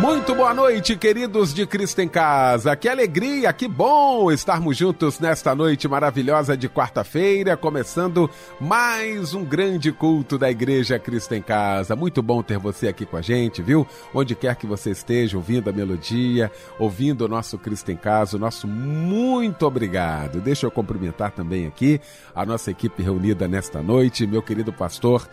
Muito boa noite, queridos de Cristo em Casa. Que alegria, que bom estarmos juntos nesta noite maravilhosa de quarta-feira, começando mais um grande culto da Igreja Cristo em Casa. Muito bom ter você aqui com a gente, viu? Onde quer que você esteja, ouvindo a melodia, ouvindo o nosso Cristo em Casa, o nosso muito obrigado. Deixa eu cumprimentar também aqui a nossa equipe reunida nesta noite, meu querido pastor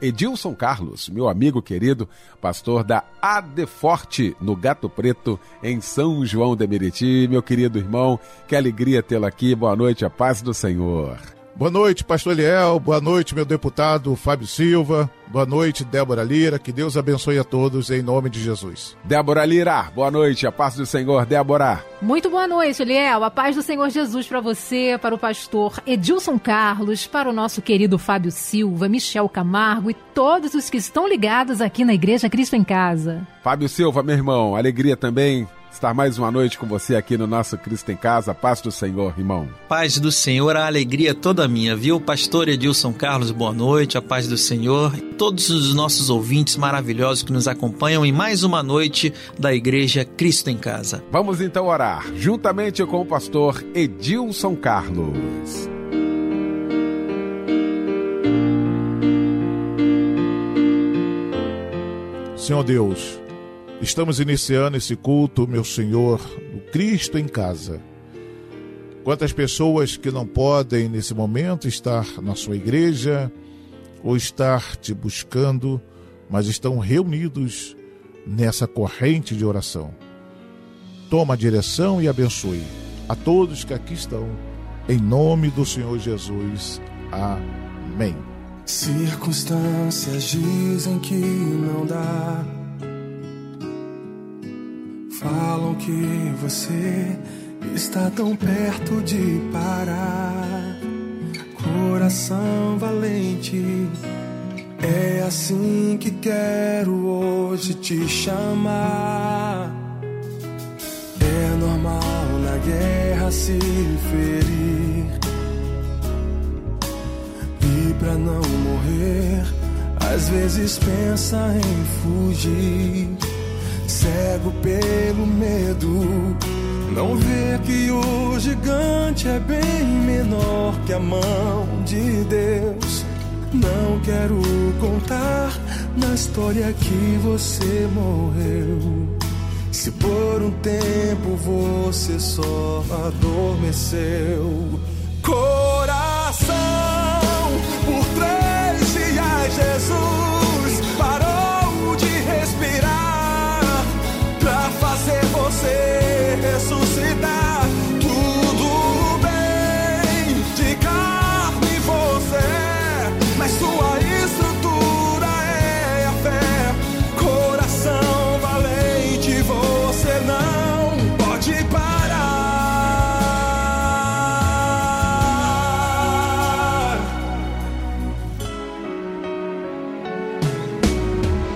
Edilson Carlos, meu amigo querido, pastor da Adeforte, no Gato Preto, em São João de Meriti. Meu querido irmão, que alegria tê-lo aqui. Boa noite, a paz do Senhor. Boa noite, pastor Eliel. Boa noite, meu deputado Fábio Silva. Boa noite, Débora Lira. Que Deus abençoe a todos, em nome de Jesus. Débora Lira, boa noite. A paz do Senhor, Débora. Muito boa noite, Eliel. A paz do Senhor Jesus para você, para o pastor Edilson Carlos, para o nosso querido Fábio Silva, Michel Camargo e todos os que estão ligados aqui na Igreja Cristo em Casa. Fábio Silva, meu irmão, alegria também estar mais uma noite com você aqui no nosso Cristo em Casa. Paz do Senhor, irmão. Paz do Senhor, a alegria toda minha, viu? Pastor Edilson Carlos, boa noite, a paz do Senhor. Todos os nossos ouvintes maravilhosos que nos acompanham em mais uma noite da Igreja Cristo em Casa. Vamos então orar, juntamente com o pastor Edilson Carlos. Senhor Deus, estamos iniciando esse culto, meu Senhor, do Cristo em Casa. Quantas pessoas que não podem, nesse momento, estar na sua igreja ou estar te buscando, mas estão reunidos nessa corrente de oração. Toma a direção e abençoe a todos que aqui estão. Em nome do Senhor Jesus. Amém. Circunstâncias dizem que não dá, falam que você está tão perto de parar. Coração valente, é assim que quero hoje te chamar. É normal na guerra se ferir, e pra não morrer, às vezes pensa em fugir. Cego pelo medo, não vê que o gigante é bem menor que a mão de Deus. Não quero contar na história que você morreu, se por um tempo você só adormeceu. Coração, por 3 dias Jesus parou de respirar, fazer você ressuscitar. Tudo bem, de carne você é, mas sua estrutura é a fé. Coração valente, você não pode parar.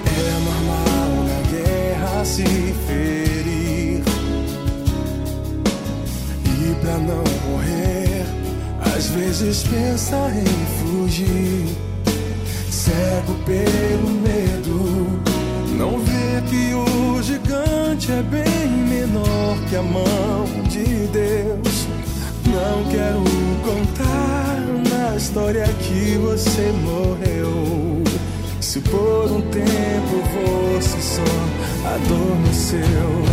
É normal na guerra se não morrer, às vezes pensa em fugir. Cego pelo medo, não vê que o gigante é bem menor que a mão de Deus. Não quero contar na história que você morreu, se por um tempo você só adormeceu.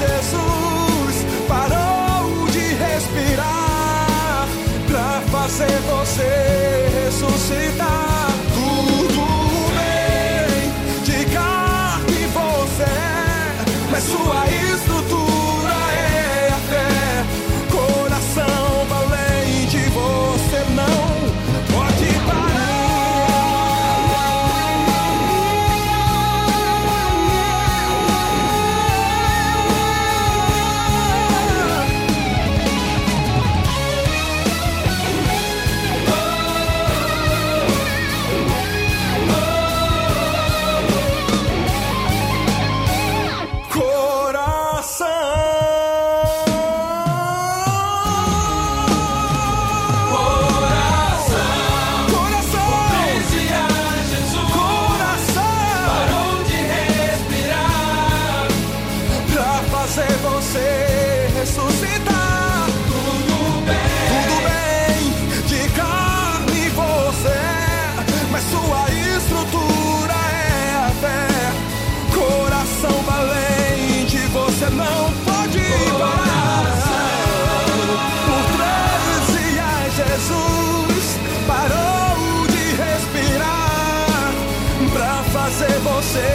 Jesus parou de respirar pra fazer você ressuscitar. Tudo bem, de carne você é, mas sua estrutura é a fé. Coração valente, você não pode parar. fazer você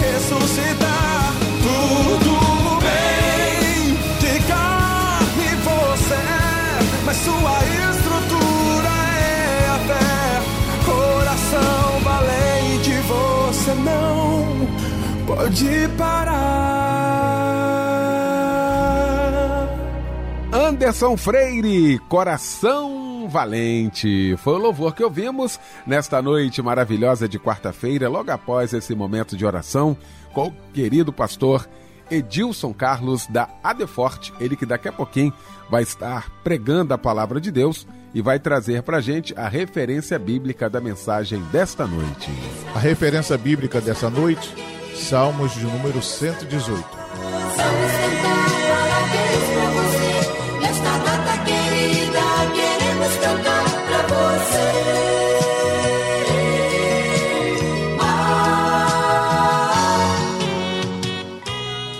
ressuscitar. Tudo bem, de carne você é, mas sua estrutura é a fé. Coração valente, você não pode parar. Anderson Freire, Coração Valente. Foi o louvor que ouvimos nesta noite maravilhosa de quarta-feira, logo após esse momento de oração com o querido pastor Edilson Carlos da Adeforte, ele que daqui a pouquinho vai estar pregando a palavra de Deus e vai trazer pra gente a referência bíblica da mensagem desta noite. A referência bíblica dessa noite, Salmos de número 118.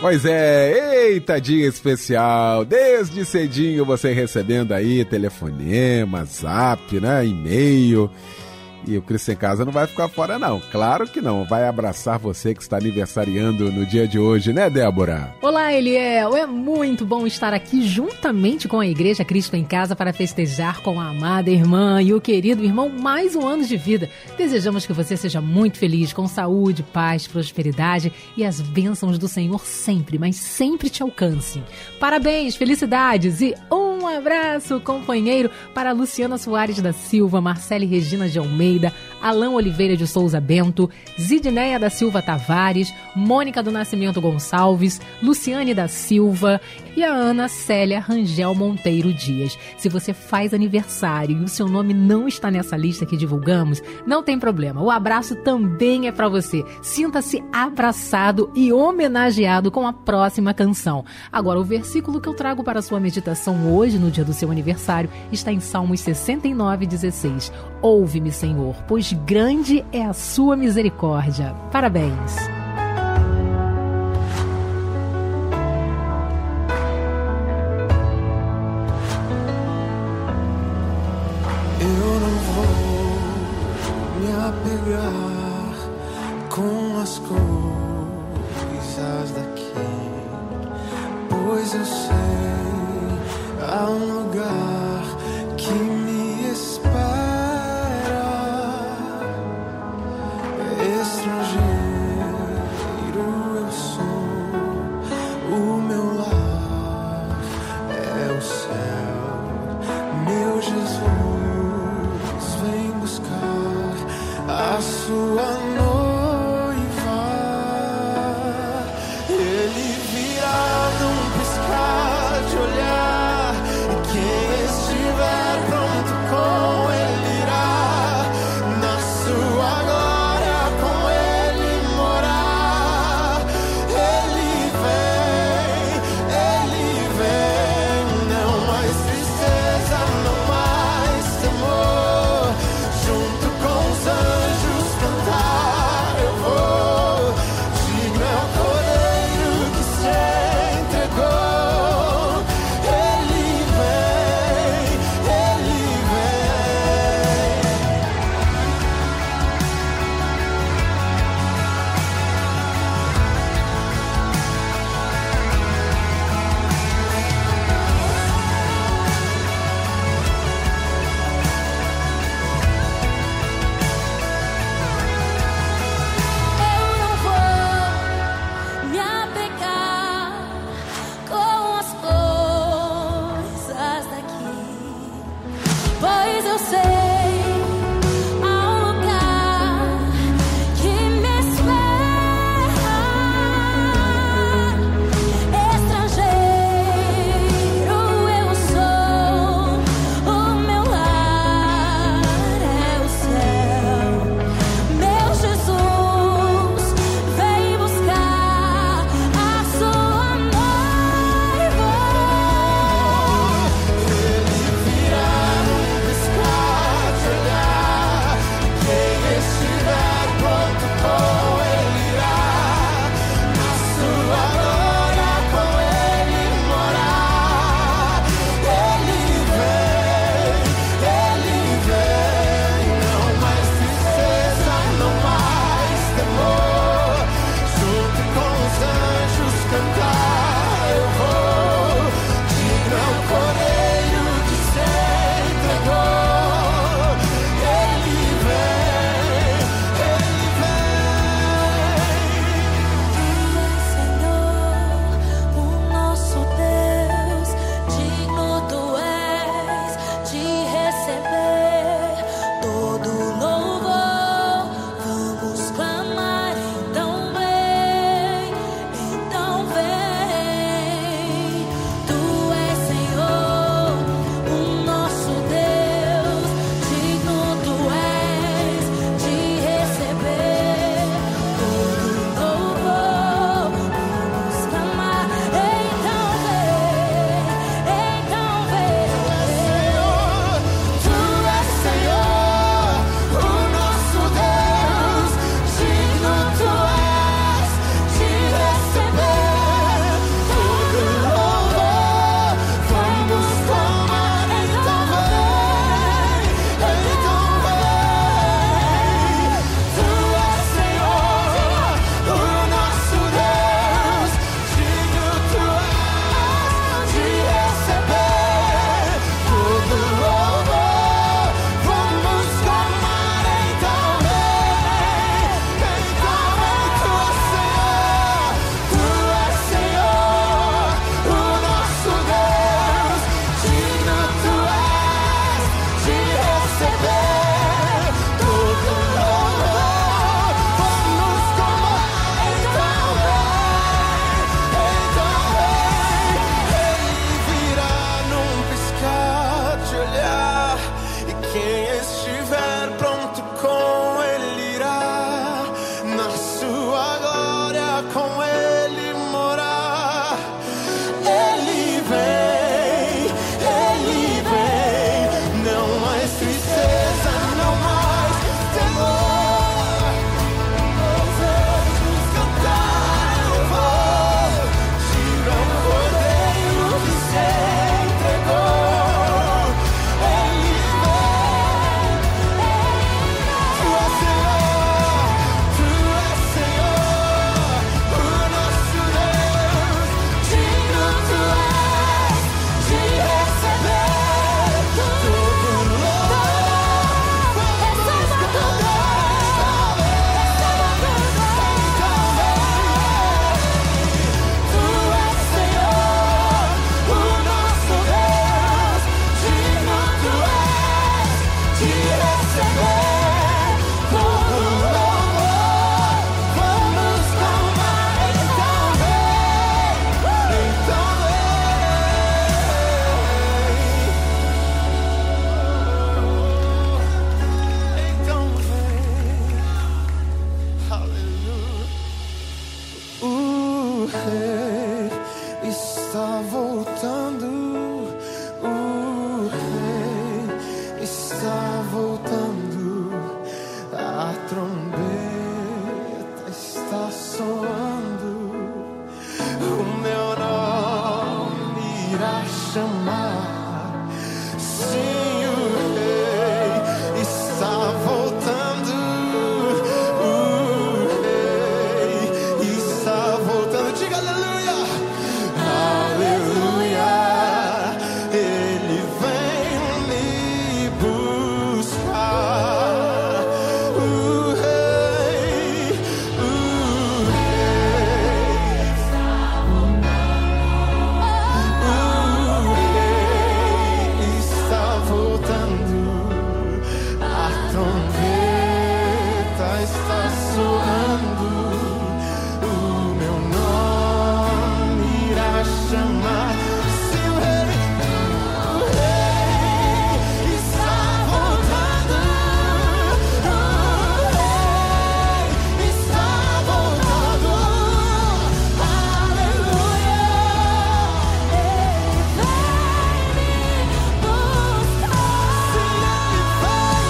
Pois é, eita dia especial, desde cedinho você recebendo aí telefonema, zap, né, e-mail, e o Cristo em Casa não vai ficar fora não, claro que não, vai abraçar você que está aniversariando no dia de hoje, né, Débora? Olá, Eliel, é muito bom estar aqui juntamente com a Igreja Cristo em Casa para festejar com a amada irmã e o querido irmão mais um ano de vida. Desejamos que você seja muito feliz, com saúde, paz, prosperidade e as bênçãos do Senhor sempre, mas sempre te alcancem. Parabéns, felicidades e um abraço, companheiro, para Luciana Soares da Silva, Marcele Regina de Almeida, Alain Oliveira de Souza Bento, Zidneia da Silva Tavares, Mônica do Nascimento Gonçalves, Luciane da Silva e a Ana Célia Rangel Monteiro Dias. Se você faz aniversário e o seu nome não está nessa lista que divulgamos, não tem problema, o abraço também é para você. Sinta-se abraçado e homenageado com a próxima canção. Agora, o versículo que eu trago para a sua meditação hoje, no dia do seu aniversário, está em Salmos 69:16. Ouve-me, Senhor, pois grande é a sua misericórdia. Parabéns! Eu não vou me apegar com as coisas daqui, pois eu sei há um lugar que me espera. Estrangeiro eu sou, o meu lar é o céu, meu Jesus vem buscar a sua noiva, ele virá num piscar de olhar. com Ele morar. Ele vem, Ele vem. Não mais tristeza, não mais temor. Ousamos cantar louvor, tira o Cordeiro que se entregou. Ele vem, Tu és Senhor, Tu és Senhor, o nosso Deus. Digno Tu és de receber todo louvor. Vamos cantar, Tu és Senhor, o nosso Deus. Digno Tu és de receber todo louvor. Vamos tomar então Rei, então Rei. Aleluia. O Rei está voltando. O Rei está voltando. A trombeta está soando. O meu nome irá chamar. Sim, o Rei está voltando. O Rei está voltando. Diga aleluia! Aleluia! Ele vem me buscar. O Rei está voltando, a trombeta está soando, o meu nome irá chamar. Sim, o Rei está voltando, o Rei está voltando, aleluia. Ele vem. O Rei está voltando, o Rei está voltando, a trombeta está soando, o meu nome irá chamar. Sim, o Rei está voltando, o Rei está voltando, aleluia. Ele vem me buscar. Aplausos, Rei! Aleluia! Aleluia! Glória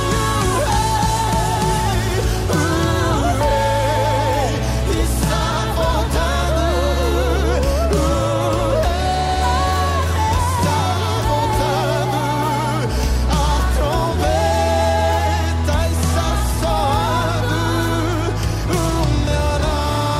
a Deus!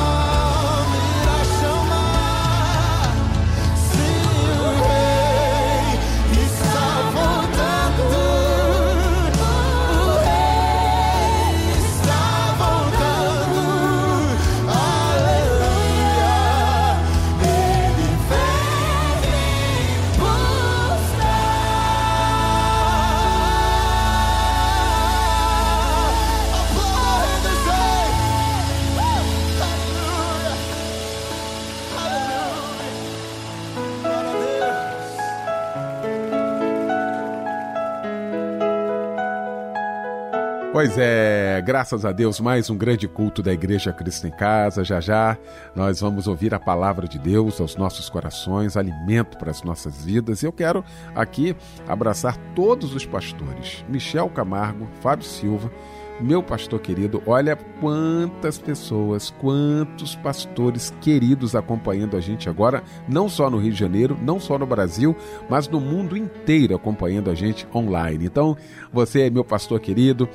Pois é, graças a Deus, mais um grande culto da Igreja Cristo em Casa. Já já nós vamos ouvir a palavra de Deus aos nossos corações, alimento para as nossas vidas. Eu quero aqui abraçar todos os pastores, Michel Camargo, Fábio Silva, meu pastor querido. Olha quantas pessoas, quantos pastores queridos acompanhando a gente agora, não só no Rio de Janeiro, não só no Brasil, mas no mundo inteiro acompanhando a gente online. Então, você é meu pastor querido,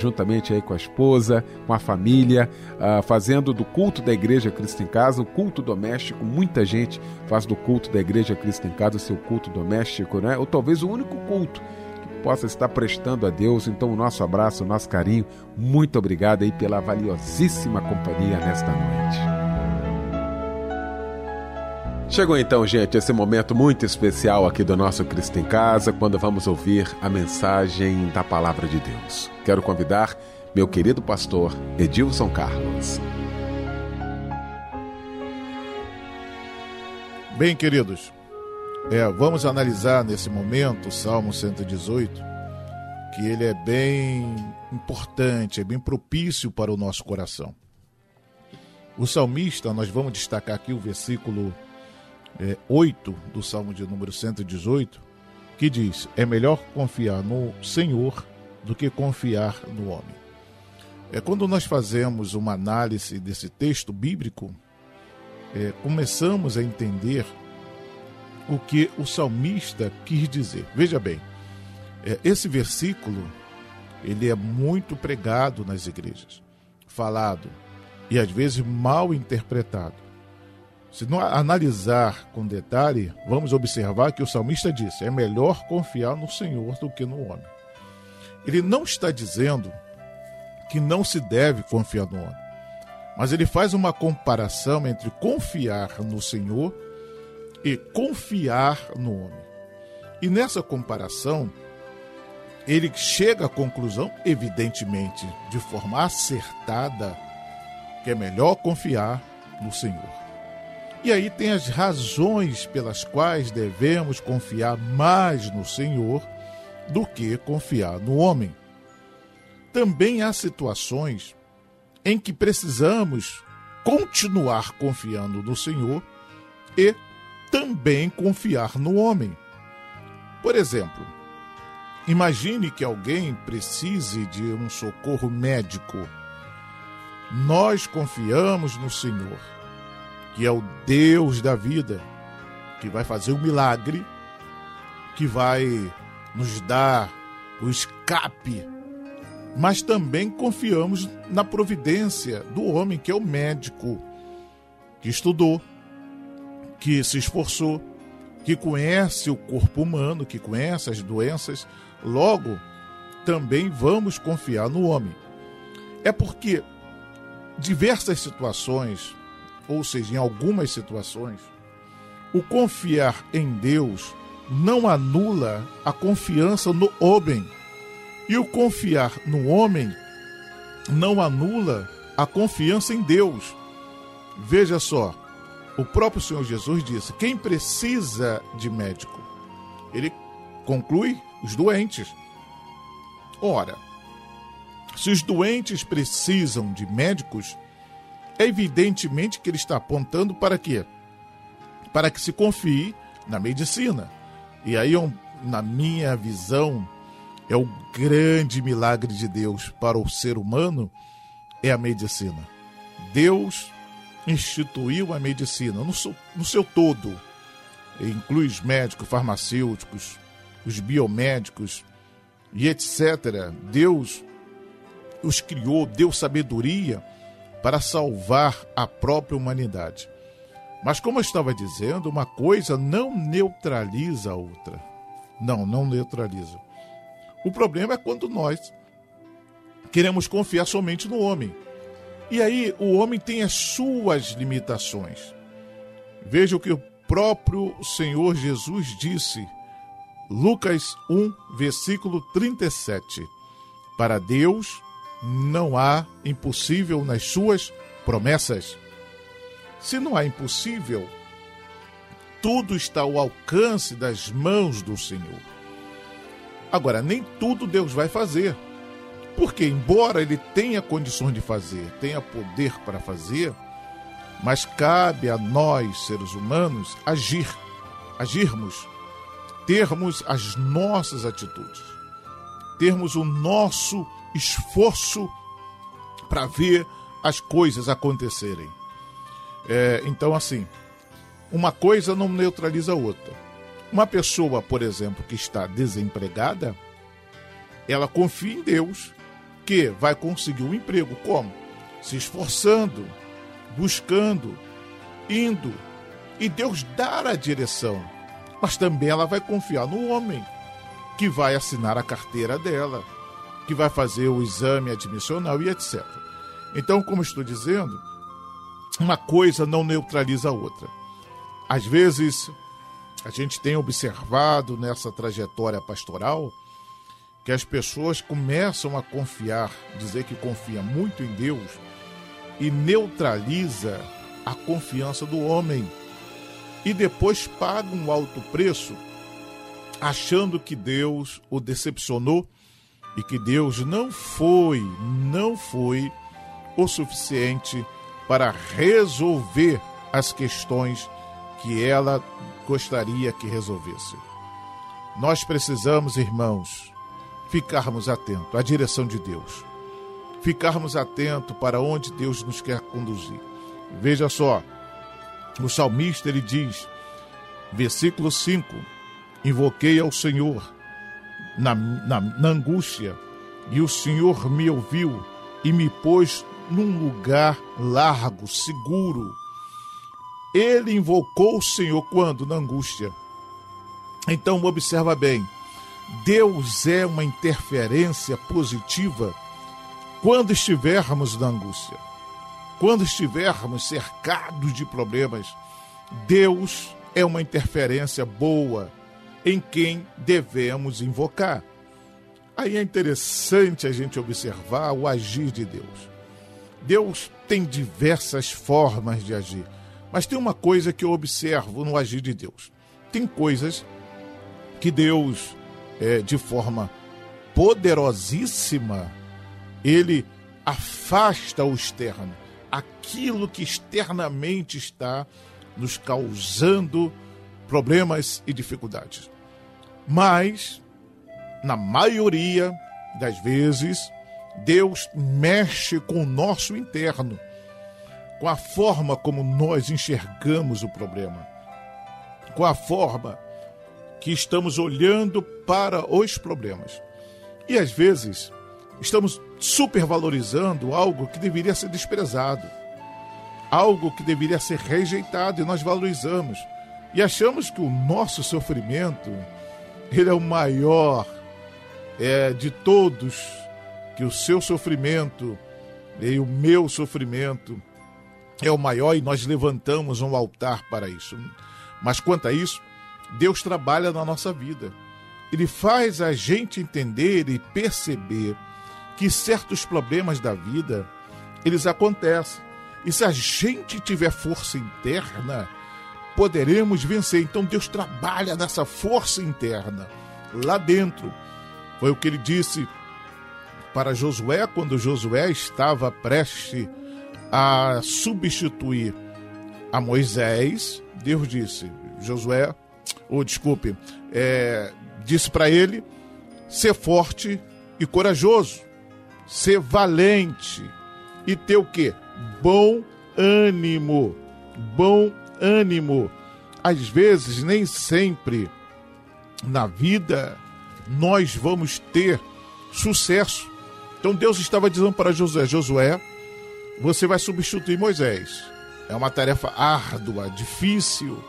juntamente aí com a esposa, com a família, fazendo do culto da Igreja Cristo em Casa o culto doméstico. Muita gente faz do culto da Igreja Cristo em Casa o seu culto doméstico, né? Ou talvez o único culto possa estar prestando a Deus. Então, o nosso abraço, o nosso carinho, muito obrigado aí pela valiosíssima companhia nesta noite. Chegou então, gente, esse momento muito especial aqui do nosso Cristo em Casa, quando vamos ouvir a mensagem da Palavra de Deus. Quero convidar meu querido pastor Edilson Carlos. Bem, queridos, vamos analisar nesse momento o Salmo 118, que ele é bem importante, é bem propício para o nosso coração. O salmista, nós vamos destacar aqui o versículo 8 do Salmo de número 118, que diz: é melhor confiar no Senhor do que confiar no homem. Quando nós fazemos uma análise desse texto bíblico, começamos a entender o que o salmista quis dizer. Veja bem, esse versículo ele é muito pregado nas igrejas, falado e às vezes mal interpretado. Se não analisar com detalhe, vamos observar que o salmista disse: é melhor confiar no Senhor do que no homem. Ele não está dizendo que não se deve confiar no homem, mas ele faz uma comparação entre confiar no Senhor e confiar no homem. E nessa comparação, ele chega à conclusão, evidentemente, de forma acertada, que é melhor confiar no Senhor. E aí tem as razões pelas quais devemos confiar mais no Senhor do que confiar no homem. Também há situações em que precisamos continuar confiando no Senhor e também confiar no homem. Por exemplo, imagine que alguém precise de um socorro médico. Nós confiamos no Senhor, que é o Deus da vida, que vai fazer um milagre, que vai nos dar o escape, mas também confiamos na providência do homem, que é o médico, que estudou, que se esforçou, que conhece o corpo humano, que conhece as doenças. Logo, também vamos confiar no homem. É porque diversas situações, ou seja, em algumas situações, o confiar em Deus não anula a confiança no homem. E o confiar no homem não anula a confiança em Deus. Veja só, o próprio Senhor Jesus disse: quem precisa de médico? Ele conclui os doentes. Ora, se os doentes precisam de médicos, é evidentemente que ele está apontando para quê? Para que se confie na medicina. E aí, na minha visão, é o grande milagre de Deus para o ser humano, é a medicina. Deus instituiu a medicina no seu todo. Ele inclui os médicos, farmacêuticos, os biomédicos e etc. Deus os criou, deu sabedoria para salvar a própria humanidade. Mas, como eu estava dizendo, uma coisa não neutraliza a outra. Não neutraliza. O problema é quando nós queremos confiar somente no homem. E aí o homem tem as suas limitações. Veja o que o próprio Senhor Jesus disse. Lucas 1, versículo 37. Para Deus não há impossível nas suas promessas. Se não há impossível, tudo está ao alcance das mãos do Senhor. Agora, nem tudo Deus vai fazer, porque embora ele tenha condições de fazer, tenha poder para fazer, mas cabe a nós, seres humanos, agirmos, termos as nossas atitudes, termos o nosso esforço para ver as coisas acontecerem. Então, assim, uma coisa não neutraliza a outra. Uma pessoa, por exemplo, que está desempregada, ela confia em Deus que vai conseguir um emprego. Como? Se esforçando, buscando, indo. E Deus dá a direção. Mas também ela vai confiar no homem, que vai assinar a carteira dela, que vai fazer o exame admissional e etc. Então, como estou dizendo, uma coisa não neutraliza a outra. Às vezes, a gente tem observado nessa trajetória pastoral que as pessoas começam a confiar, dizer que confia muito em Deus e neutraliza a confiança do homem. E depois paga um alto preço achando que Deus o decepcionou e que Deus não foi o suficiente para resolver as questões que ela gostaria que resolvesse. Nós precisamos, irmãos, ficarmos atentos à direção de Deus, ficarmos atentos para onde Deus nos quer conduzir. Veja só, o salmista, ele diz, versículo 5, invoquei ao Senhor na angústia, e o Senhor me ouviu e me pôs num lugar largo, seguro. Ele invocou o Senhor quando? Na angústia. Então, observa bem, Deus é uma interferência positiva quando estivermos na angústia. Quando estivermos cercados de problemas, Deus é uma interferência boa em quem devemos invocar. Aí é interessante a gente observar o agir de Deus. Deus tem diversas formas de agir, mas tem uma coisa que eu observo no agir de Deus. Tem coisas que Deus, de forma poderosíssima, ele afasta o externo, aquilo que externamente está nos causando problemas e dificuldades. Mas, na maioria das vezes, Deus mexe com o nosso interno, com a forma como nós enxergamos o problema, com a forma que estamos olhando para os problemas. E às vezes estamos supervalorizando algo que deveria ser desprezado, algo que deveria ser rejeitado, e nós valorizamos. E achamos que o nosso sofrimento, ele é o maior de todos, que o seu sofrimento e o meu sofrimento é o maior, e nós levantamos um altar para isso. Mas quanto a isso, Deus trabalha na nossa vida. Ele faz a gente entender e perceber que certos problemas da vida, eles acontecem. E se a gente tiver força interna, poderemos vencer. Então Deus trabalha nessa força interna, lá dentro. Foi o que ele disse para Josué, quando Josué estava prestes a substituir a Moisés. Deus disse, disse para ele, ser forte e corajoso, ser valente e ter o quê? Bom ânimo. Às vezes, nem sempre na vida nós vamos ter sucesso. Então Deus estava dizendo para Josué, você vai substituir Moisés. É uma tarefa árdua, difícil,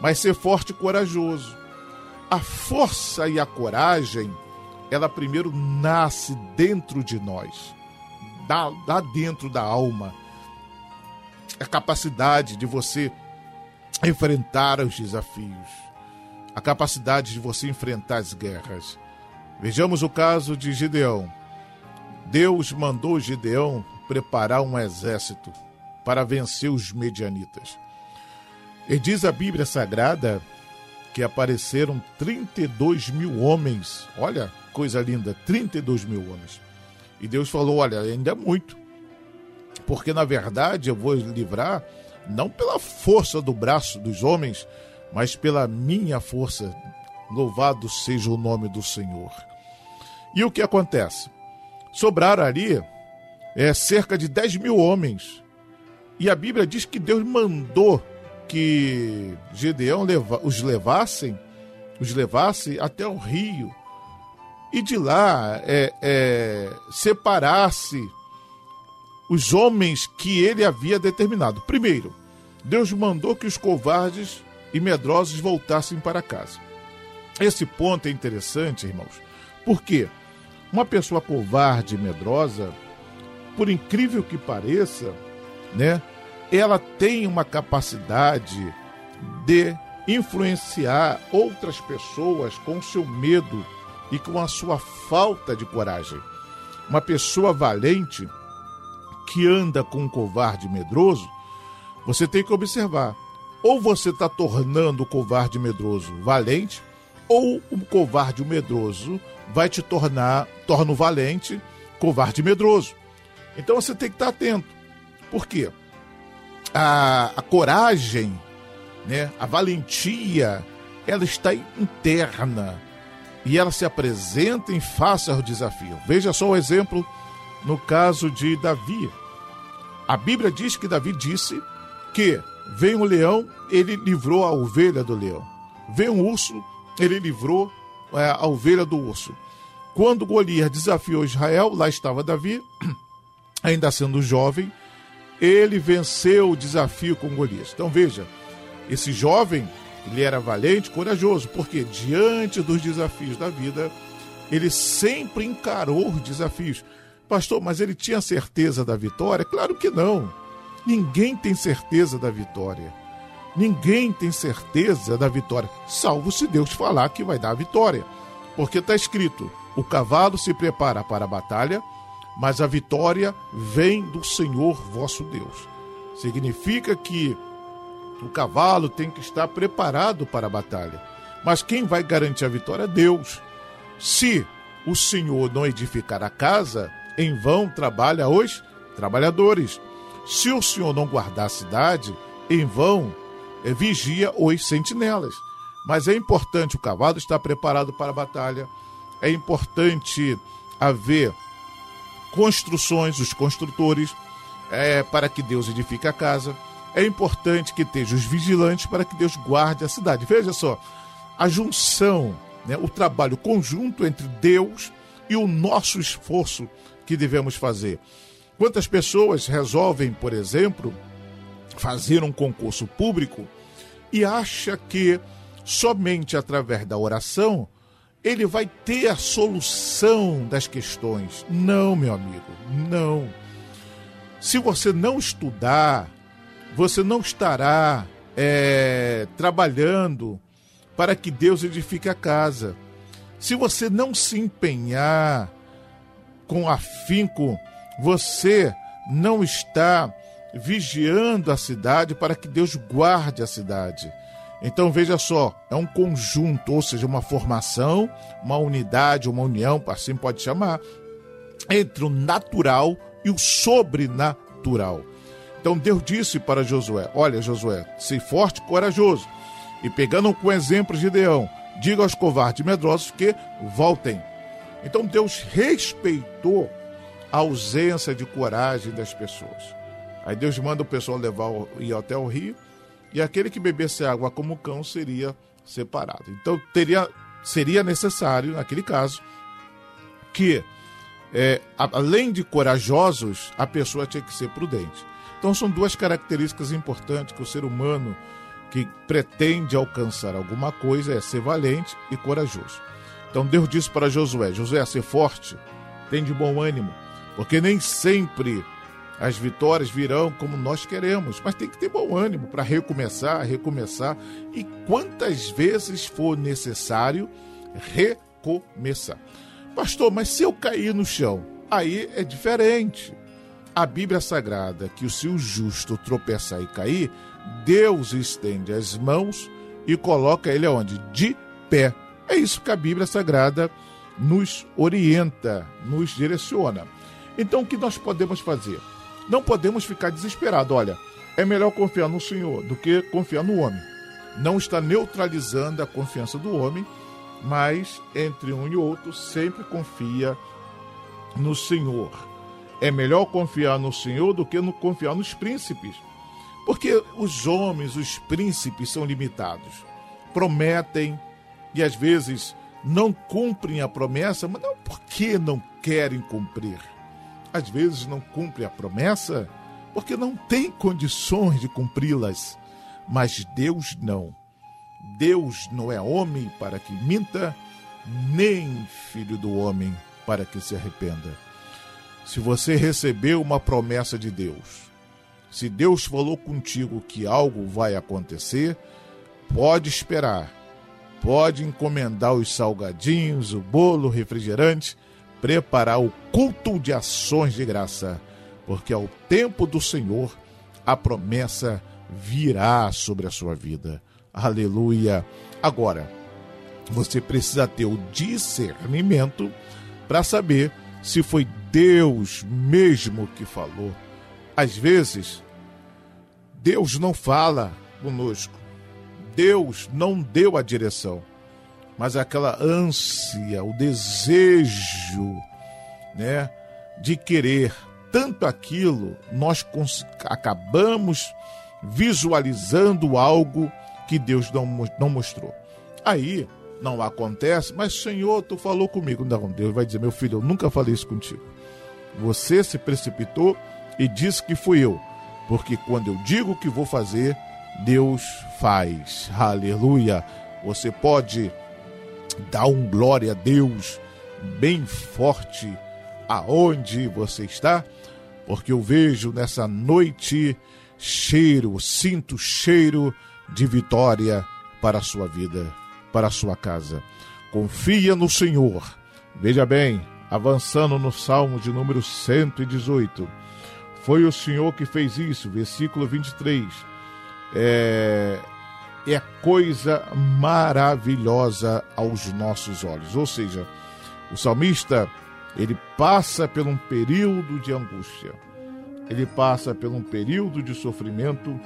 mas ser forte e corajoso. A força e a coragem, ela primeiro nasce dentro de nós, lá dentro da alma. A capacidade de você enfrentar os desafios, a capacidade de você enfrentar as guerras. Vejamos o caso de Gideão. Deus mandou Gideão preparar um exército para vencer os medianitas. E diz a Bíblia Sagrada que apareceram 32 mil homens. Olha, coisa linda, 32 mil homens. E Deus falou, olha, ainda é muito, porque na verdade eu vou livrar não pela força do braço dos homens, mas pela minha força. Louvado seja o nome do Senhor. E o que acontece? Sobraram ali cerca de 10 mil homens. E a Bíblia diz que Deus mandou que Gideão os levasse até o rio, e de lá separasse os homens que ele havia determinado. Primeiro, Deus mandou que os covardes e medrosos voltassem para casa. Esse ponto é interessante, irmãos, porque uma pessoa covarde e medrosa, por incrível que pareça, né, ela tem uma capacidade de influenciar outras pessoas com seu medo e com a sua falta de coragem. Uma pessoa valente que anda com um covarde medroso, você tem que observar, ou você está tornando o covarde medroso valente, ou o covarde medroso vai te torna o valente covarde medroso. Então você tem que estar atento. Por quê? a coragem, né, a valentia, ela está interna e ela se apresenta em face ao desafio. Veja só o exemplo no caso de Davi. A Bíblia diz que Davi disse que veio um leão, ele livrou a ovelha do leão. Veio um urso, ele livrou a ovelha do urso. Quando Golias desafiou Israel, lá estava Davi, ainda sendo jovem, ele venceu o desafio com Golias. Então veja, esse jovem, ele era valente, corajoso, porque diante dos desafios da vida, ele sempre encarou os desafios. Pastor, mas ele tinha certeza da vitória? Claro que não. Ninguém tem certeza da vitória. Ninguém tem certeza da vitória, salvo se Deus falar que vai dar a vitória. Porque está escrito, o cavalo se prepara para a batalha, mas a vitória vem do Senhor vosso Deus. Significa que o cavalo tem que estar preparado para a batalha. Mas quem vai garantir a vitória é Deus. Se o Senhor não edificar a casa, em vão trabalha os trabalhadores. Se o Senhor não guardar a cidade, em vão vigia os sentinelas. Mas é importante o cavalo estar preparado para a batalha. É importante haver construções, os construtores, para que Deus edifique a casa. É importante que esteja os vigilantes para que Deus guarde a cidade. Veja só, a junção, né, o trabalho conjunto entre Deus e o nosso esforço que devemos fazer. Quantas pessoas resolvem, por exemplo, fazer um concurso público e acha que somente através da oração ele vai ter a solução das questões. Não, meu amigo, não. Se você não estudar, você não estará trabalhando para que Deus edifique a casa. Se você não se empenhar com afinco, você não está vigiando a cidade para que Deus guarde a cidade. Então veja só, é um conjunto, ou seja, uma formação, uma unidade, uma união, assim pode chamar, entre o natural e o sobrenatural. Então Deus disse para Josué, olha Josué, sei forte e corajoso, e pegando com exemplos de Gideão, diga aos covardes e medrosos que voltem. Então Deus respeitou a ausência de coragem das pessoas. Aí Deus manda o pessoal ir até o rio, e aquele que bebesse água como cão seria separado. Então seria necessário, naquele caso, que além de corajosos, a pessoa tinha que ser prudente. Então são duas características importantes que o ser humano que pretende alcançar alguma coisa é ser valente e corajoso. Então Deus disse para Josué, Josué, ser forte, tem de bom ânimo, porque nem sempre as vitórias virão como nós queremos, mas tem que ter bom ânimo para recomeçar, e quantas vezes for necessário recomeçar. Pastor, mas se eu cair no chão, aí é diferente. A Bíblia Sagrada, que se o justo tropeçar e cair, Deus estende as mãos e coloca ele aonde? De pé. É isso que a Bíblia Sagrada nos orienta, nos direciona. Então o que nós podemos fazer? Não podemos ficar desesperados. Olha, é melhor confiar no Senhor do que confiar no homem. Não está neutralizando a confiança do homem, mas entre um e outro sempre confia no Senhor. É melhor confiar no Senhor do que confiar nos príncipes, porque os homens, os príncipes são limitados. Prometem e às vezes não cumprem a promessa, mas não, por que não querem cumprir? Às vezes não cumpre a promessa porque não tem condições de cumpri-las, mas Deus não. Deus não é homem para que minta, nem filho do homem para que se arrependa. Se você recebeu uma promessa de Deus, se Deus falou contigo que algo vai acontecer, pode esperar, pode encomendar os salgadinhos, o bolo, o refrigerante, preparar o culto de ações de graça, porque ao tempo do Senhor a promessa virá sobre a sua vida. Aleluia! Agora, você precisa ter o discernimento para saber se foi Deus mesmo que falou. Às vezes, Deus não fala conosco, Deus não deu a direção, mas aquela ânsia, o desejo, né, de querer tanto aquilo, nós acabamos visualizando algo que Deus não mostrou. Aí não acontece, mas Senhor, tu falou comigo. Não, Deus vai dizer, meu filho, eu nunca falei isso contigo. Você se precipitou e disse que fui eu, porque quando eu digo que vou fazer, Deus faz. Aleluia! Você pode dar um glória a Deus bem forte aonde você está, porque eu vejo nessa noite cheiro, sinto cheiro de vitória para a sua vida, para a sua casa. Confia no Senhor. Veja bem, avançando no Salmo de número 118. Foi o Senhor que fez isso, versículo 23. É coisa maravilhosa aos nossos olhos. Ou seja, o salmista, ele passa por um período de angústia. Ele passa por um período de sofrimento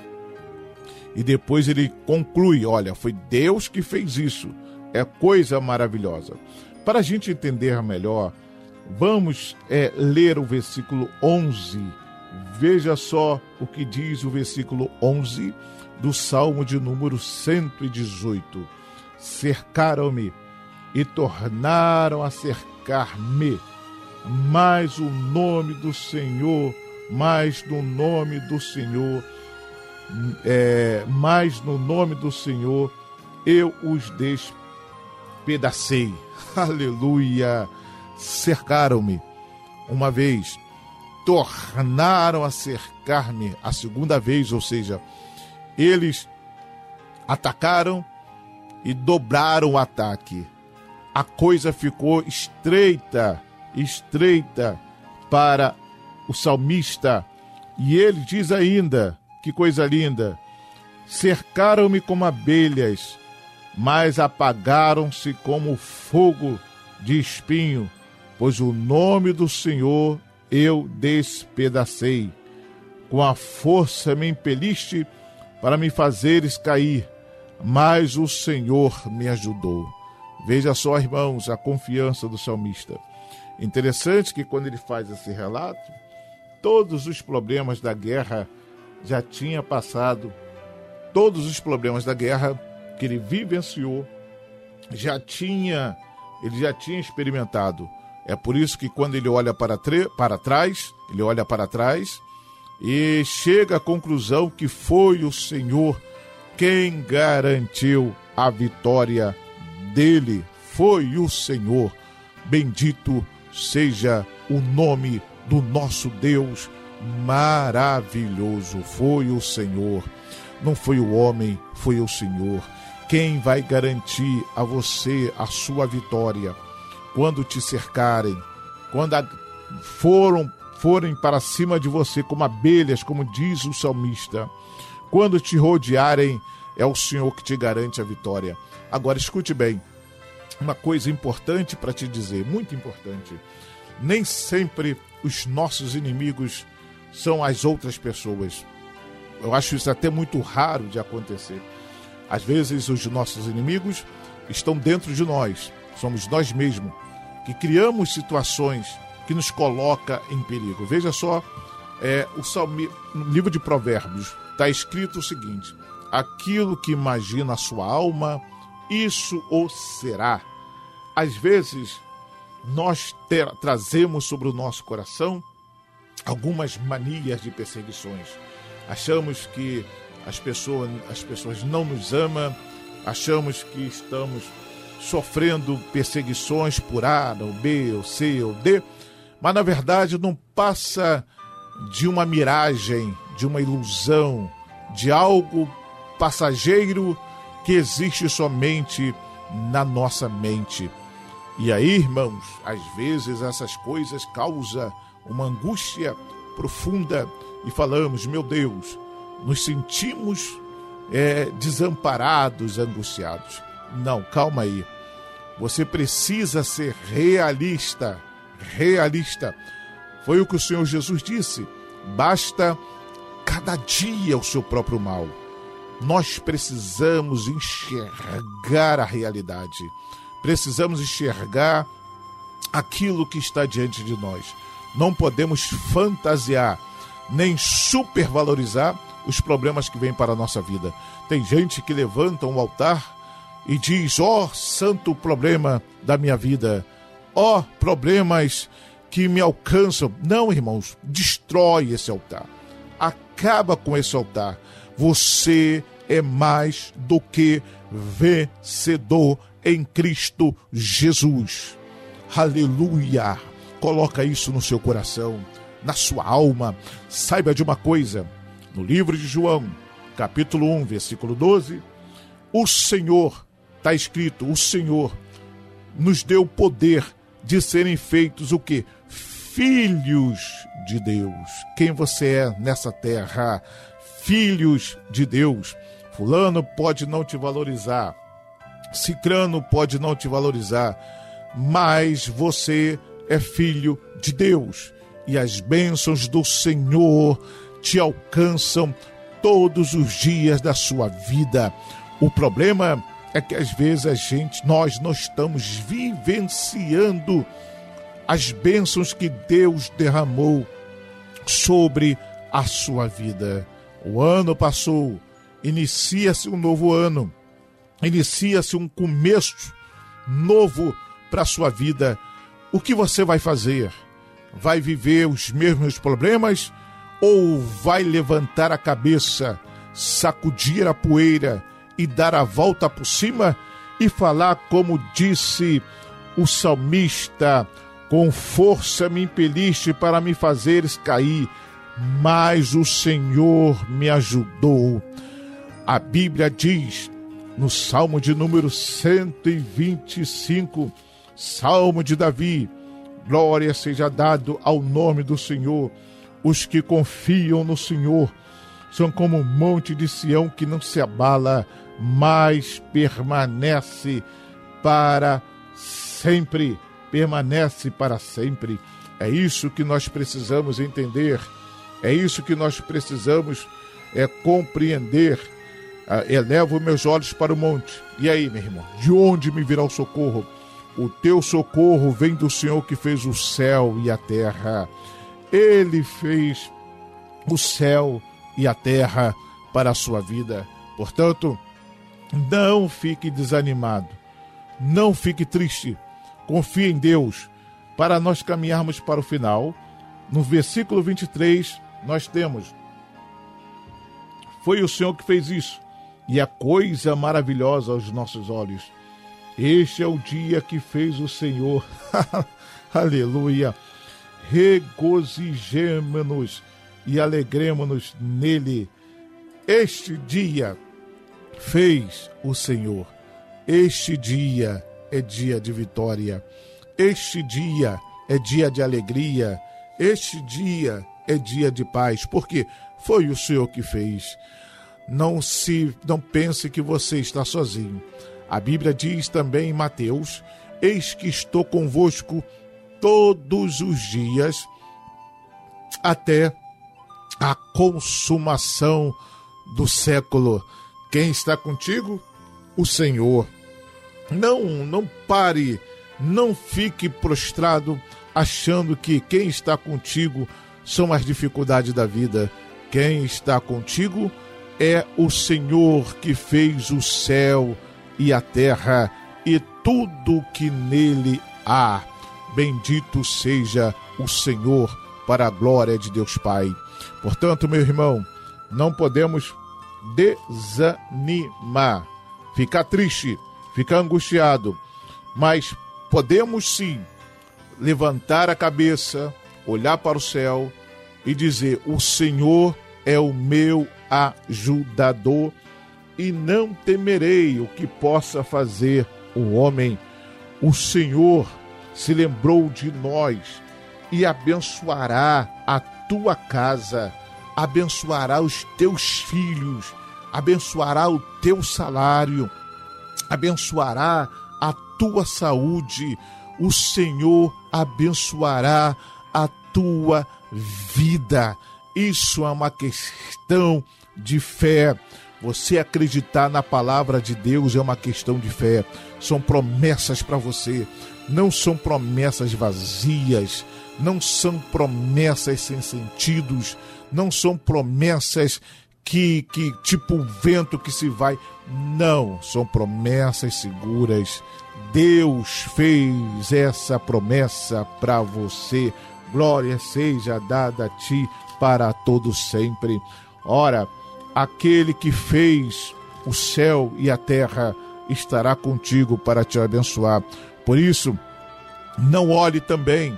e depois ele conclui, olha, foi Deus que fez isso. É coisa maravilhosa. Para a gente entender melhor, vamos ler o versículo 11. Veja só o que diz o versículo 11 do Salmo de número 118. Cercaram-me e tornaram a cercar-me, mas no nome do Senhor eu os despedacei. Aleluia! Cercaram-me uma vez, tornaram a cercar-me a segunda vez, ou seja, eles atacaram e dobraram o ataque. A coisa ficou estreita para o salmista. E ele diz ainda, que coisa linda, cercaram-me como abelhas, mas apagaram-se como fogo de espinho, pois o nome do Senhor eu despedacei. Com a força me impeliste para me fazeres cair, mas o Senhor me ajudou. Veja só, irmãos, a confiança do salmista. Interessante que quando ele faz esse relato, todos os problemas da guerra já tinha passado, todos os problemas da guerra que ele vivenciou, ele já tinha experimentado. É por isso que quando ele olha para trás e chega à conclusão que foi o Senhor quem garantiu a vitória dele. Foi o Senhor. Bendito seja o nome do nosso Deus maravilhoso. Foi o Senhor. Não foi o homem, foi o Senhor. Quem vai garantir a você a sua vitória? Quando te cercarem, quando forem para cima de você como abelhas, como diz o salmista, quando te rodearem, é o Senhor que te garante a vitória. Agora, escute bem, uma coisa importante para te dizer, muito importante. Nem sempre os nossos inimigos são as outras pessoas. Eu acho isso até muito raro de acontecer. Às vezes os nossos inimigos estão dentro de nós. Somos nós mesmos que criamos situações que nos coloca em perigo. Veja só, no livro de Provérbios está escrito o seguinte: aquilo que imagina a sua alma, isso o será. Às vezes nós trazemos sobre o nosso coração algumas manias de perseguições. Achamos que as pessoas não nos amam, achamos que estamos sofrendo perseguições por A, ou B, ou C, ou D, mas na verdade não passa de uma miragem, de uma ilusão, de algo passageiro que existe somente na nossa mente. E aí, irmãos, às vezes essas coisas causam uma angústia profunda e falamos, meu Deus, nos sentimos desamparados, angustiados. Não, calma aí. Você precisa ser realista. Foi o que o Senhor Jesus disse. Basta cada dia o seu próprio mal. Nós precisamos enxergar a realidade. Precisamos enxergar aquilo que está diante de nós. Não podemos fantasiar, nem supervalorizar os problemas que vêm para a nossa vida. Tem gente que levanta um altar e diz: ó, santo problema da minha vida, ó, problemas que me alcançam. Não, irmãos, destrói esse altar. Acaba com esse altar. Você é mais do que vencedor em Cristo Jesus. Aleluia! Coloca isso no seu coração, na sua alma. Saiba de uma coisa: no livro de João, capítulo 1, versículo 12, o Senhor, está escrito, o Senhor nos deu poder de serem feitos o quê? Filhos de Deus. Quem você é nessa terra? Filhos de Deus. Fulano pode não te valorizar, Cicrano pode não te valorizar, mas você é filho de Deus, e as bênçãos do Senhor te alcançam todos os dias da sua vida. O problema é que às vezes nós não estamos vivenciando as bênçãos que Deus derramou sobre a sua vida. O ano passou, inicia-se um novo ano, inicia-se um começo novo para a sua vida. O que você vai fazer? Vai viver os mesmos problemas ou vai levantar a cabeça, sacudir a poeira e dar a volta por cima e falar como disse o salmista: com força me impeliste para me fazeres cair, mas o Senhor me ajudou. A Bíblia diz no Salmo de número 125, Salmo de Davi: glória seja dado ao nome do Senhor. Os que confiam no Senhor são como um monte de Sião que não se abala, mas permanece para sempre. Permanece para sempre. É isso que nós precisamos entender. É isso que nós precisamos compreender. Elevo meus olhos para o monte. E aí, meu irmão, de onde me virá o socorro? O teu socorro vem do Senhor, que fez o céu e a terra. Ele fez o céu e a terra para a sua vida. Portanto, não fique desanimado, não fique triste, confie em Deus. Para nós caminharmos para o final, no versículo 23, nós temos: foi o Senhor que fez isso, e é coisa maravilhosa aos nossos olhos. Este é o dia que fez o Senhor. Aleluia! Regozijemo-nos e alegremo-nos nele. Este dia fez o Senhor. Este dia é dia de vitória. Este dia é dia de alegria. Este dia é dia de paz, porque foi o Senhor que fez. Não pense que você está sozinho. A Bíblia diz também em Mateus: eis que estou convosco todos os dias até a consumação do século. Quem está contigo? O Senhor. Não pare, não fique prostrado achando que quem está contigo são as dificuldades da vida. Quem está contigo é o Senhor, que fez o céu e a terra e tudo que nele há. Bendito seja o Senhor, para a glória de Deus Pai. Portanto, meu irmão, não podemos desanimar, ficar triste, ficar angustiado, mas podemos sim levantar a cabeça, olhar para o céu e dizer: o Senhor é o meu ajudador, e não temerei o que possa fazer o homem. O Senhor se lembrou de nós e abençoará a tua casa, abençoará os teus filhos, abençoará o teu salário, abençoará a tua saúde. O Senhor abençoará a tua vida. Isso é uma questão de fé. Você acreditar na palavra de Deus é uma questão de fé. São promessas para você. Não são promessas vazias. Não são promessas sem sentidos. Não são promessas que tipo o vento que se vai. Não, são promessas seguras. Deus fez essa promessa para você. Glória seja dada a ti para todo sempre. Ora, aquele que fez o céu e a terra estará contigo para te abençoar. Por isso, não olhe também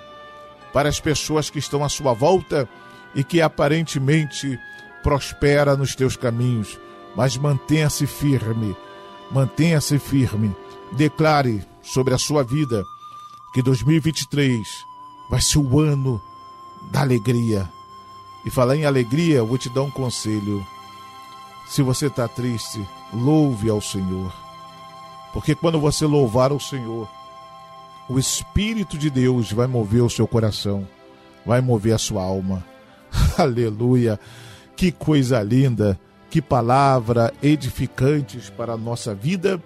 para as pessoas que estão à sua volta e que aparentemente prospera nos teus caminhos, mas mantenha-se firme, mantenha-se firme. Declare sobre a sua vida que 2023 vai ser o ano da alegria. E falar em alegria, eu vou te dar um conselho. Se você está triste, louve ao Senhor, porque quando você louvar ao Senhor, o Espírito de Deus vai mover o seu coração, vai mover a sua alma. Aleluia! Que coisa linda, que palavra edificantes para a nossa vida,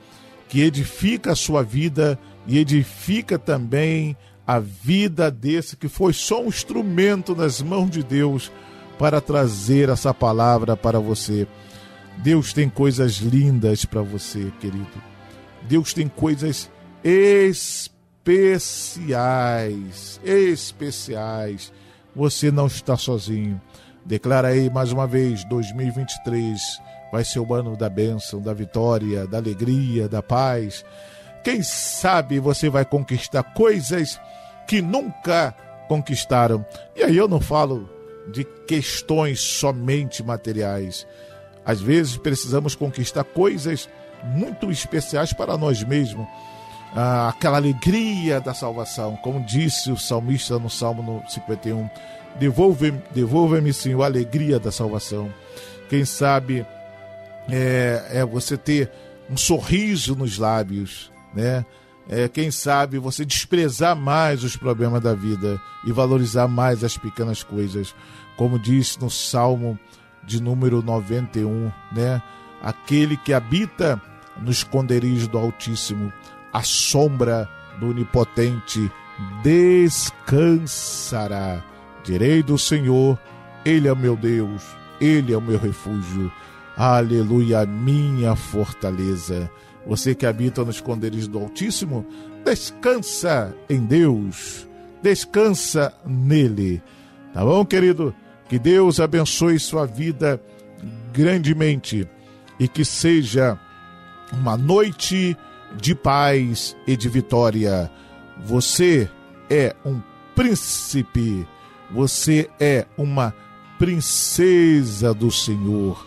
que edifica a sua vida e edifica também a vida desse que foi só um instrumento nas mãos de Deus para trazer essa palavra para você. Deus tem coisas lindas para você, querido. Deus tem coisas especiais, especiais. Você não está sozinho. Declara aí mais uma vez, 2023 vai ser o ano da bênção, da vitória, da alegria, da paz. Quem sabe você vai conquistar coisas que nunca conquistaram. E aí eu não falo de questões somente materiais. Às vezes precisamos conquistar coisas muito especiais para nós mesmos. Ah, aquela alegria da salvação, como disse o salmista no Salmo 51. Devolve-me, Senhor, a alegria da salvação. Quem sabe é você ter um sorriso nos lábios, né? Quem sabe você desprezar mais os problemas da vida e valorizar mais as pequenas coisas. Como diz no Salmo de número 91, né? Aquele que habita no esconderijo do Altíssimo, à sombra do Onipotente, descansará. Direi do Senhor, Ele é o meu Deus, Ele é o meu refúgio. Aleluia, minha fortaleza. Você que habita no esconderijo do Altíssimo, descansa em Deus, descansa nele. Tá bom, querido? Que Deus abençoe sua vida grandemente e que seja uma noite de paz e de vitória. Você é um príncipe. Você é uma princesa do Senhor.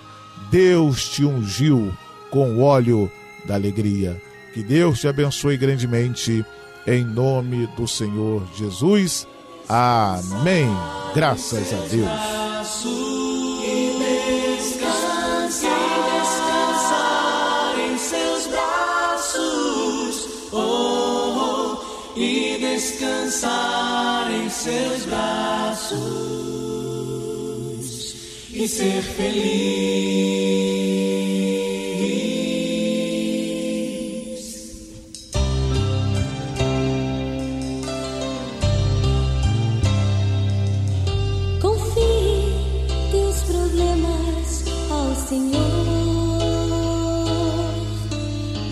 Deus te ungiu com o óleo da alegria. Que Deus te abençoe grandemente, em nome do Senhor Jesus. Amém. Graças a Deus. Descansar em seus braços e ser feliz. Confie teus problemas ao Senhor.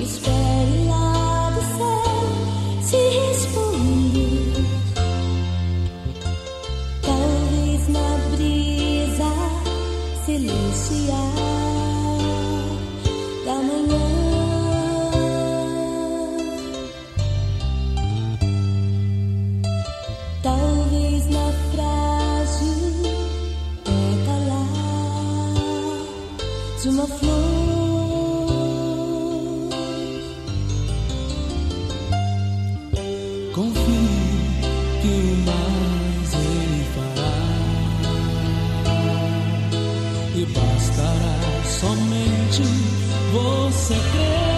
Espere lá do céu se responder. Da manhã, talvez na frágil pétala de uma flor. Confie que o mais Ele fará e bastará somente você crê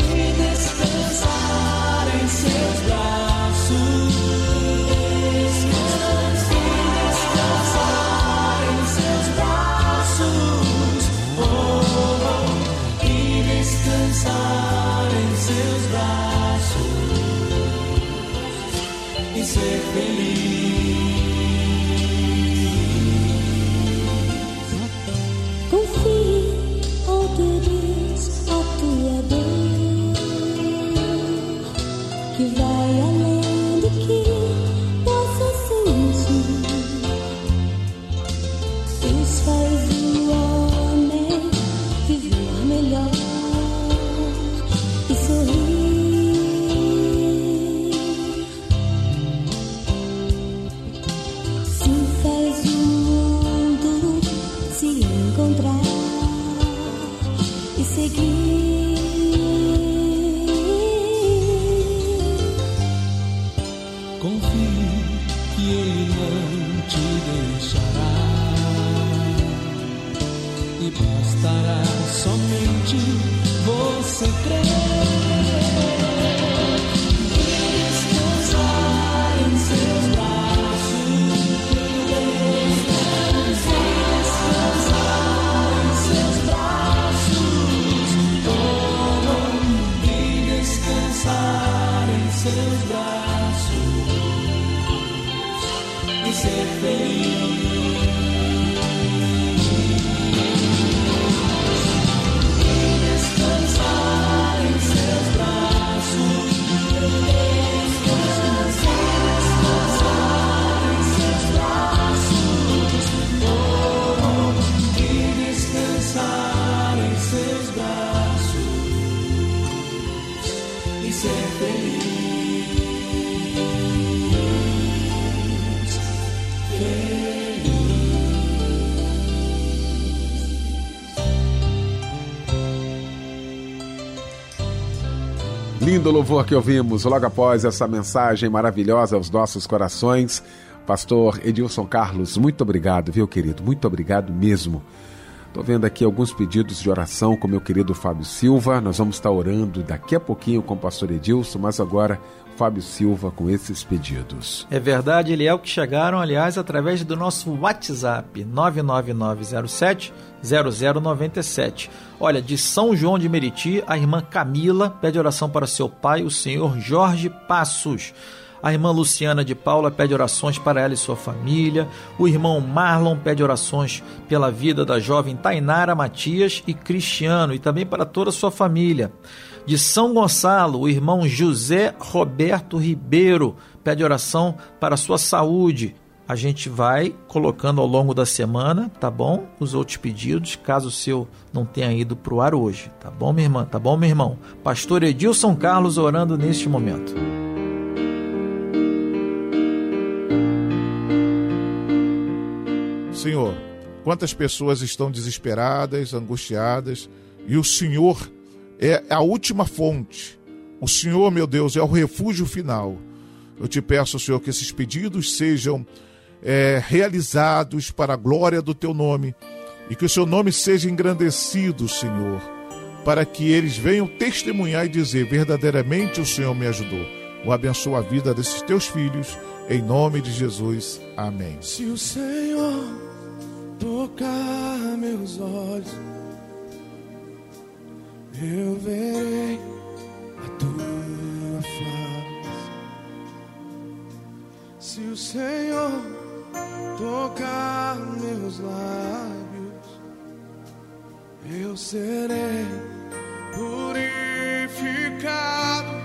e descansar em seus braços. Descansar. Lindo louvor que ouvimos logo após essa mensagem maravilhosa aos nossos corações. Pastor Edilson Carlos, muito obrigado, viu, querido? Muito obrigado mesmo. Estou vendo aqui alguns pedidos de oração com meu querido Fábio Silva. Nós vamos estar orando daqui a pouquinho com o pastor Edilson, mas agora Fábio Silva com esses pedidos. É verdade, Eliel, que chegaram, aliás, através do nosso WhatsApp, 99907-0097. Olha, de São João de Meriti, a irmã Camila pede oração para seu pai, o senhor Jorge Passos. A irmã Luciana de Paula pede orações para ela e sua família. O irmão Marlon pede orações pela vida da jovem Tainara Matias e Cristiano, e também para toda a sua família. De São Gonçalo, o irmão José Roberto Ribeiro pede oração para a sua saúde. A gente vai colocando ao longo da semana, tá bom? Os outros pedidos, caso o seu não tenha ido para o ar hoje. Tá bom, minha irmã? Tá bom, meu irmão? Pastor Edilson Carlos orando neste momento. Senhor, quantas pessoas estão desesperadas, angustiadas, e o Senhor é a última fonte. O Senhor, meu Deus, é o refúgio final. Eu te peço, Senhor, que esses pedidos sejam realizados para a glória do teu nome, e que o seu nome seja engrandecido, Senhor, para que eles venham testemunhar e dizer: verdadeiramente o Senhor me ajudou. O abençoa a vida desses teus filhos, em nome de Jesus. Amém. Se o Senhor tocar meus olhos, eu verei a tua face. Se o Senhor tocar meus lábios, eu serei purificado.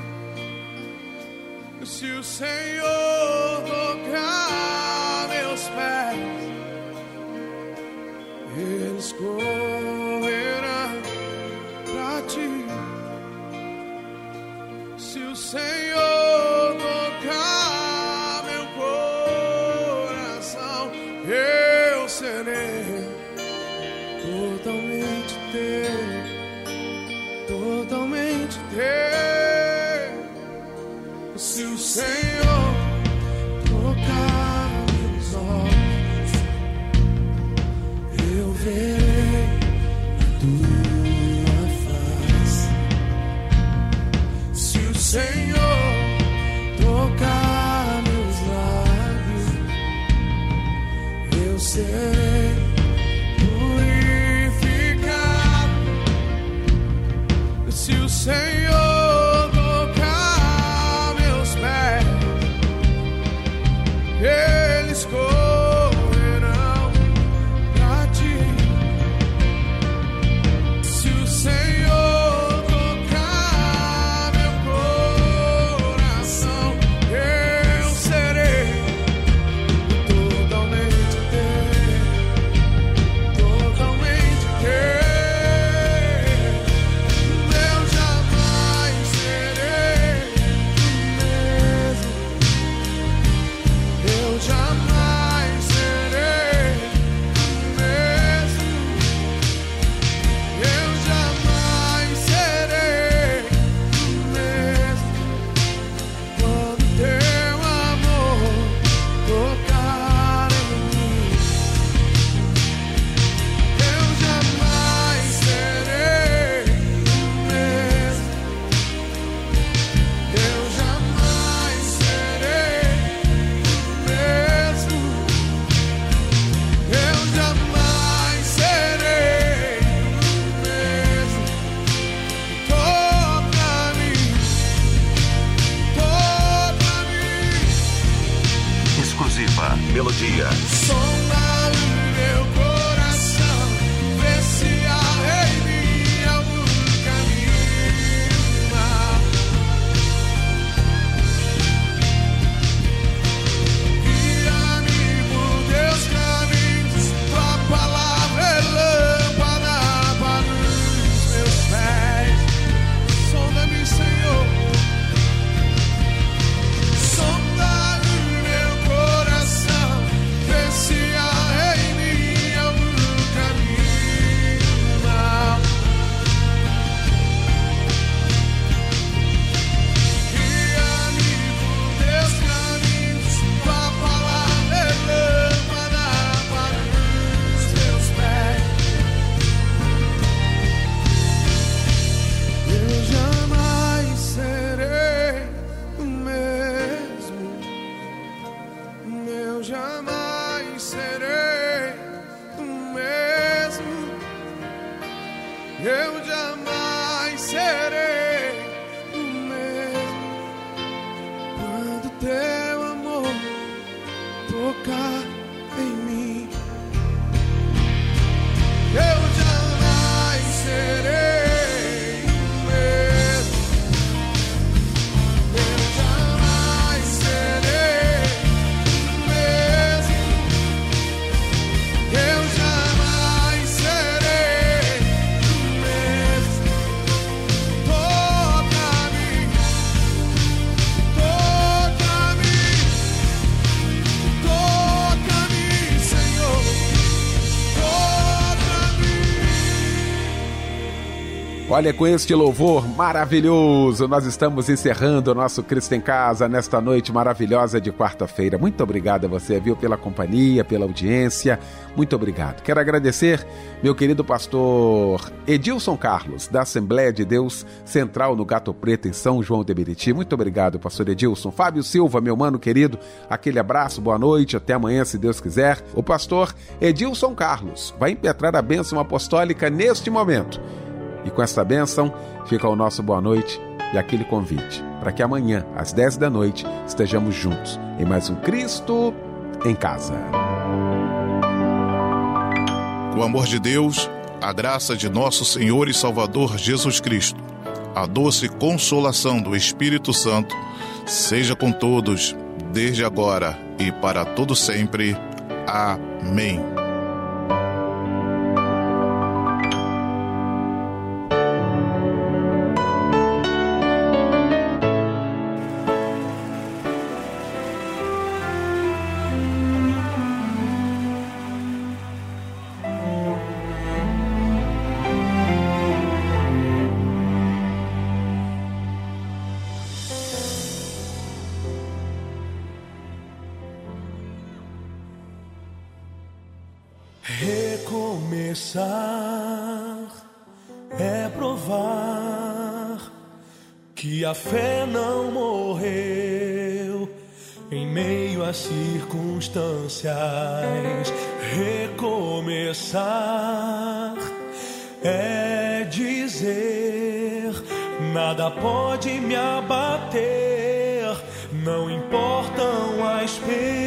Se o Senhor tocar meus pés, eles correrão pra ti. Se o Senhor tocar meu coração, eu serei totalmente teu, totalmente teu. Se o Senhor tocar meus olhos, eu verei a tua face. Se o Senhor tocar meus lábios, eu serei purificado. Se o Senhor eu jamais serei o mesmo quando teu amor tocar em mim. Eu jamais serei. Olha, com este louvor maravilhoso, nós estamos encerrando o nosso Cristo em Casa nesta noite maravilhosa de quarta-feira. Muito obrigado a você, viu, pela companhia, pela audiência. Muito obrigado. Quero agradecer meu querido pastor Edilson Carlos, da Assembleia de Deus Central no Gato Preto, em São João de Meriti. Muito obrigado, pastor Edilson. Fábio Silva, meu mano querido, aquele abraço, boa noite, até amanhã, se Deus quiser. O pastor Edilson Carlos vai impetrar a bênção apostólica neste momento. E com esta bênção fica o nosso boa noite e aquele convite para que amanhã, às 10 da noite, estejamos juntos em mais um Cristo em Casa. O amor de Deus, a graça de nosso Senhor e Salvador Jesus Cristo, a doce consolação do Espírito Santo, seja com todos, desde agora e para todo sempre. Amém. A fé não morreu em meio às circunstâncias. Recomeçar é dizer: nada pode me abater, não importam as perdas.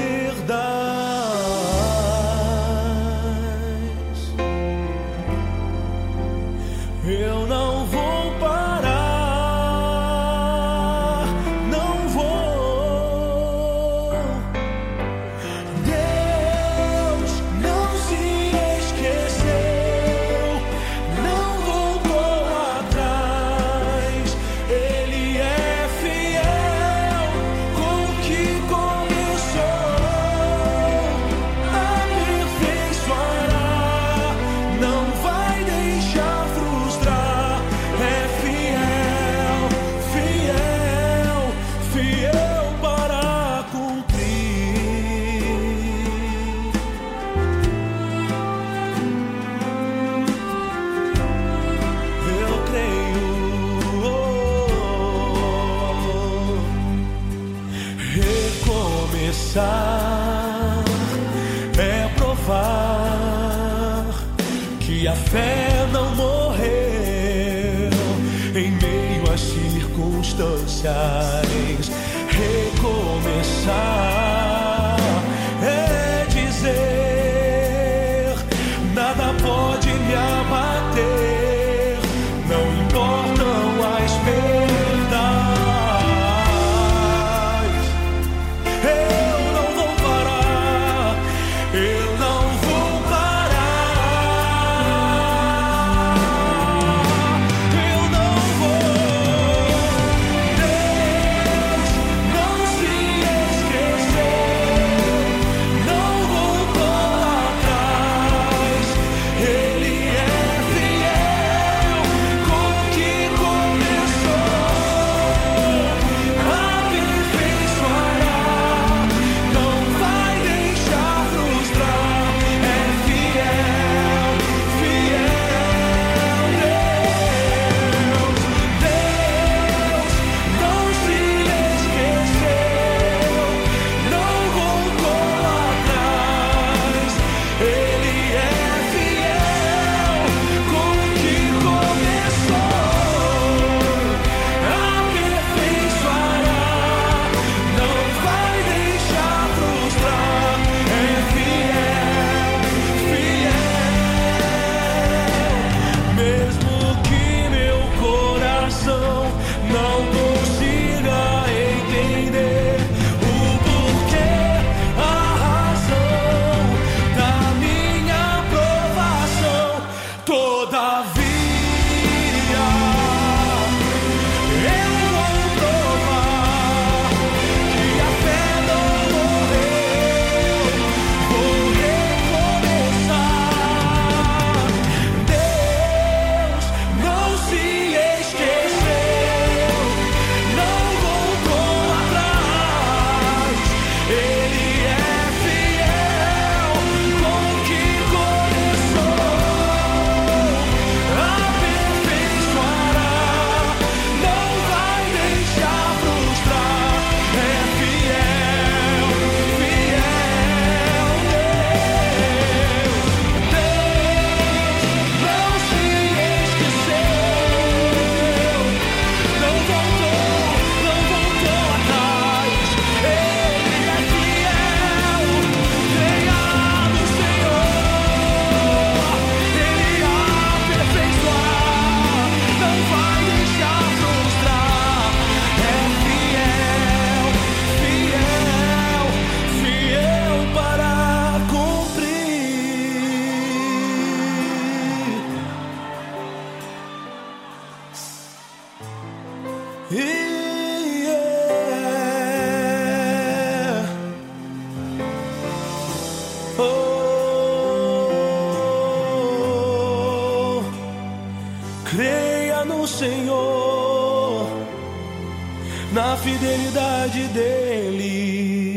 Eu não vou parar. É provar que a fé não morreu em meio às circunstâncias. Recomeçar é dizer: nada pode me abater, não importam as perdas. Yeah. Todavia. Senhor, na fidelidade dele.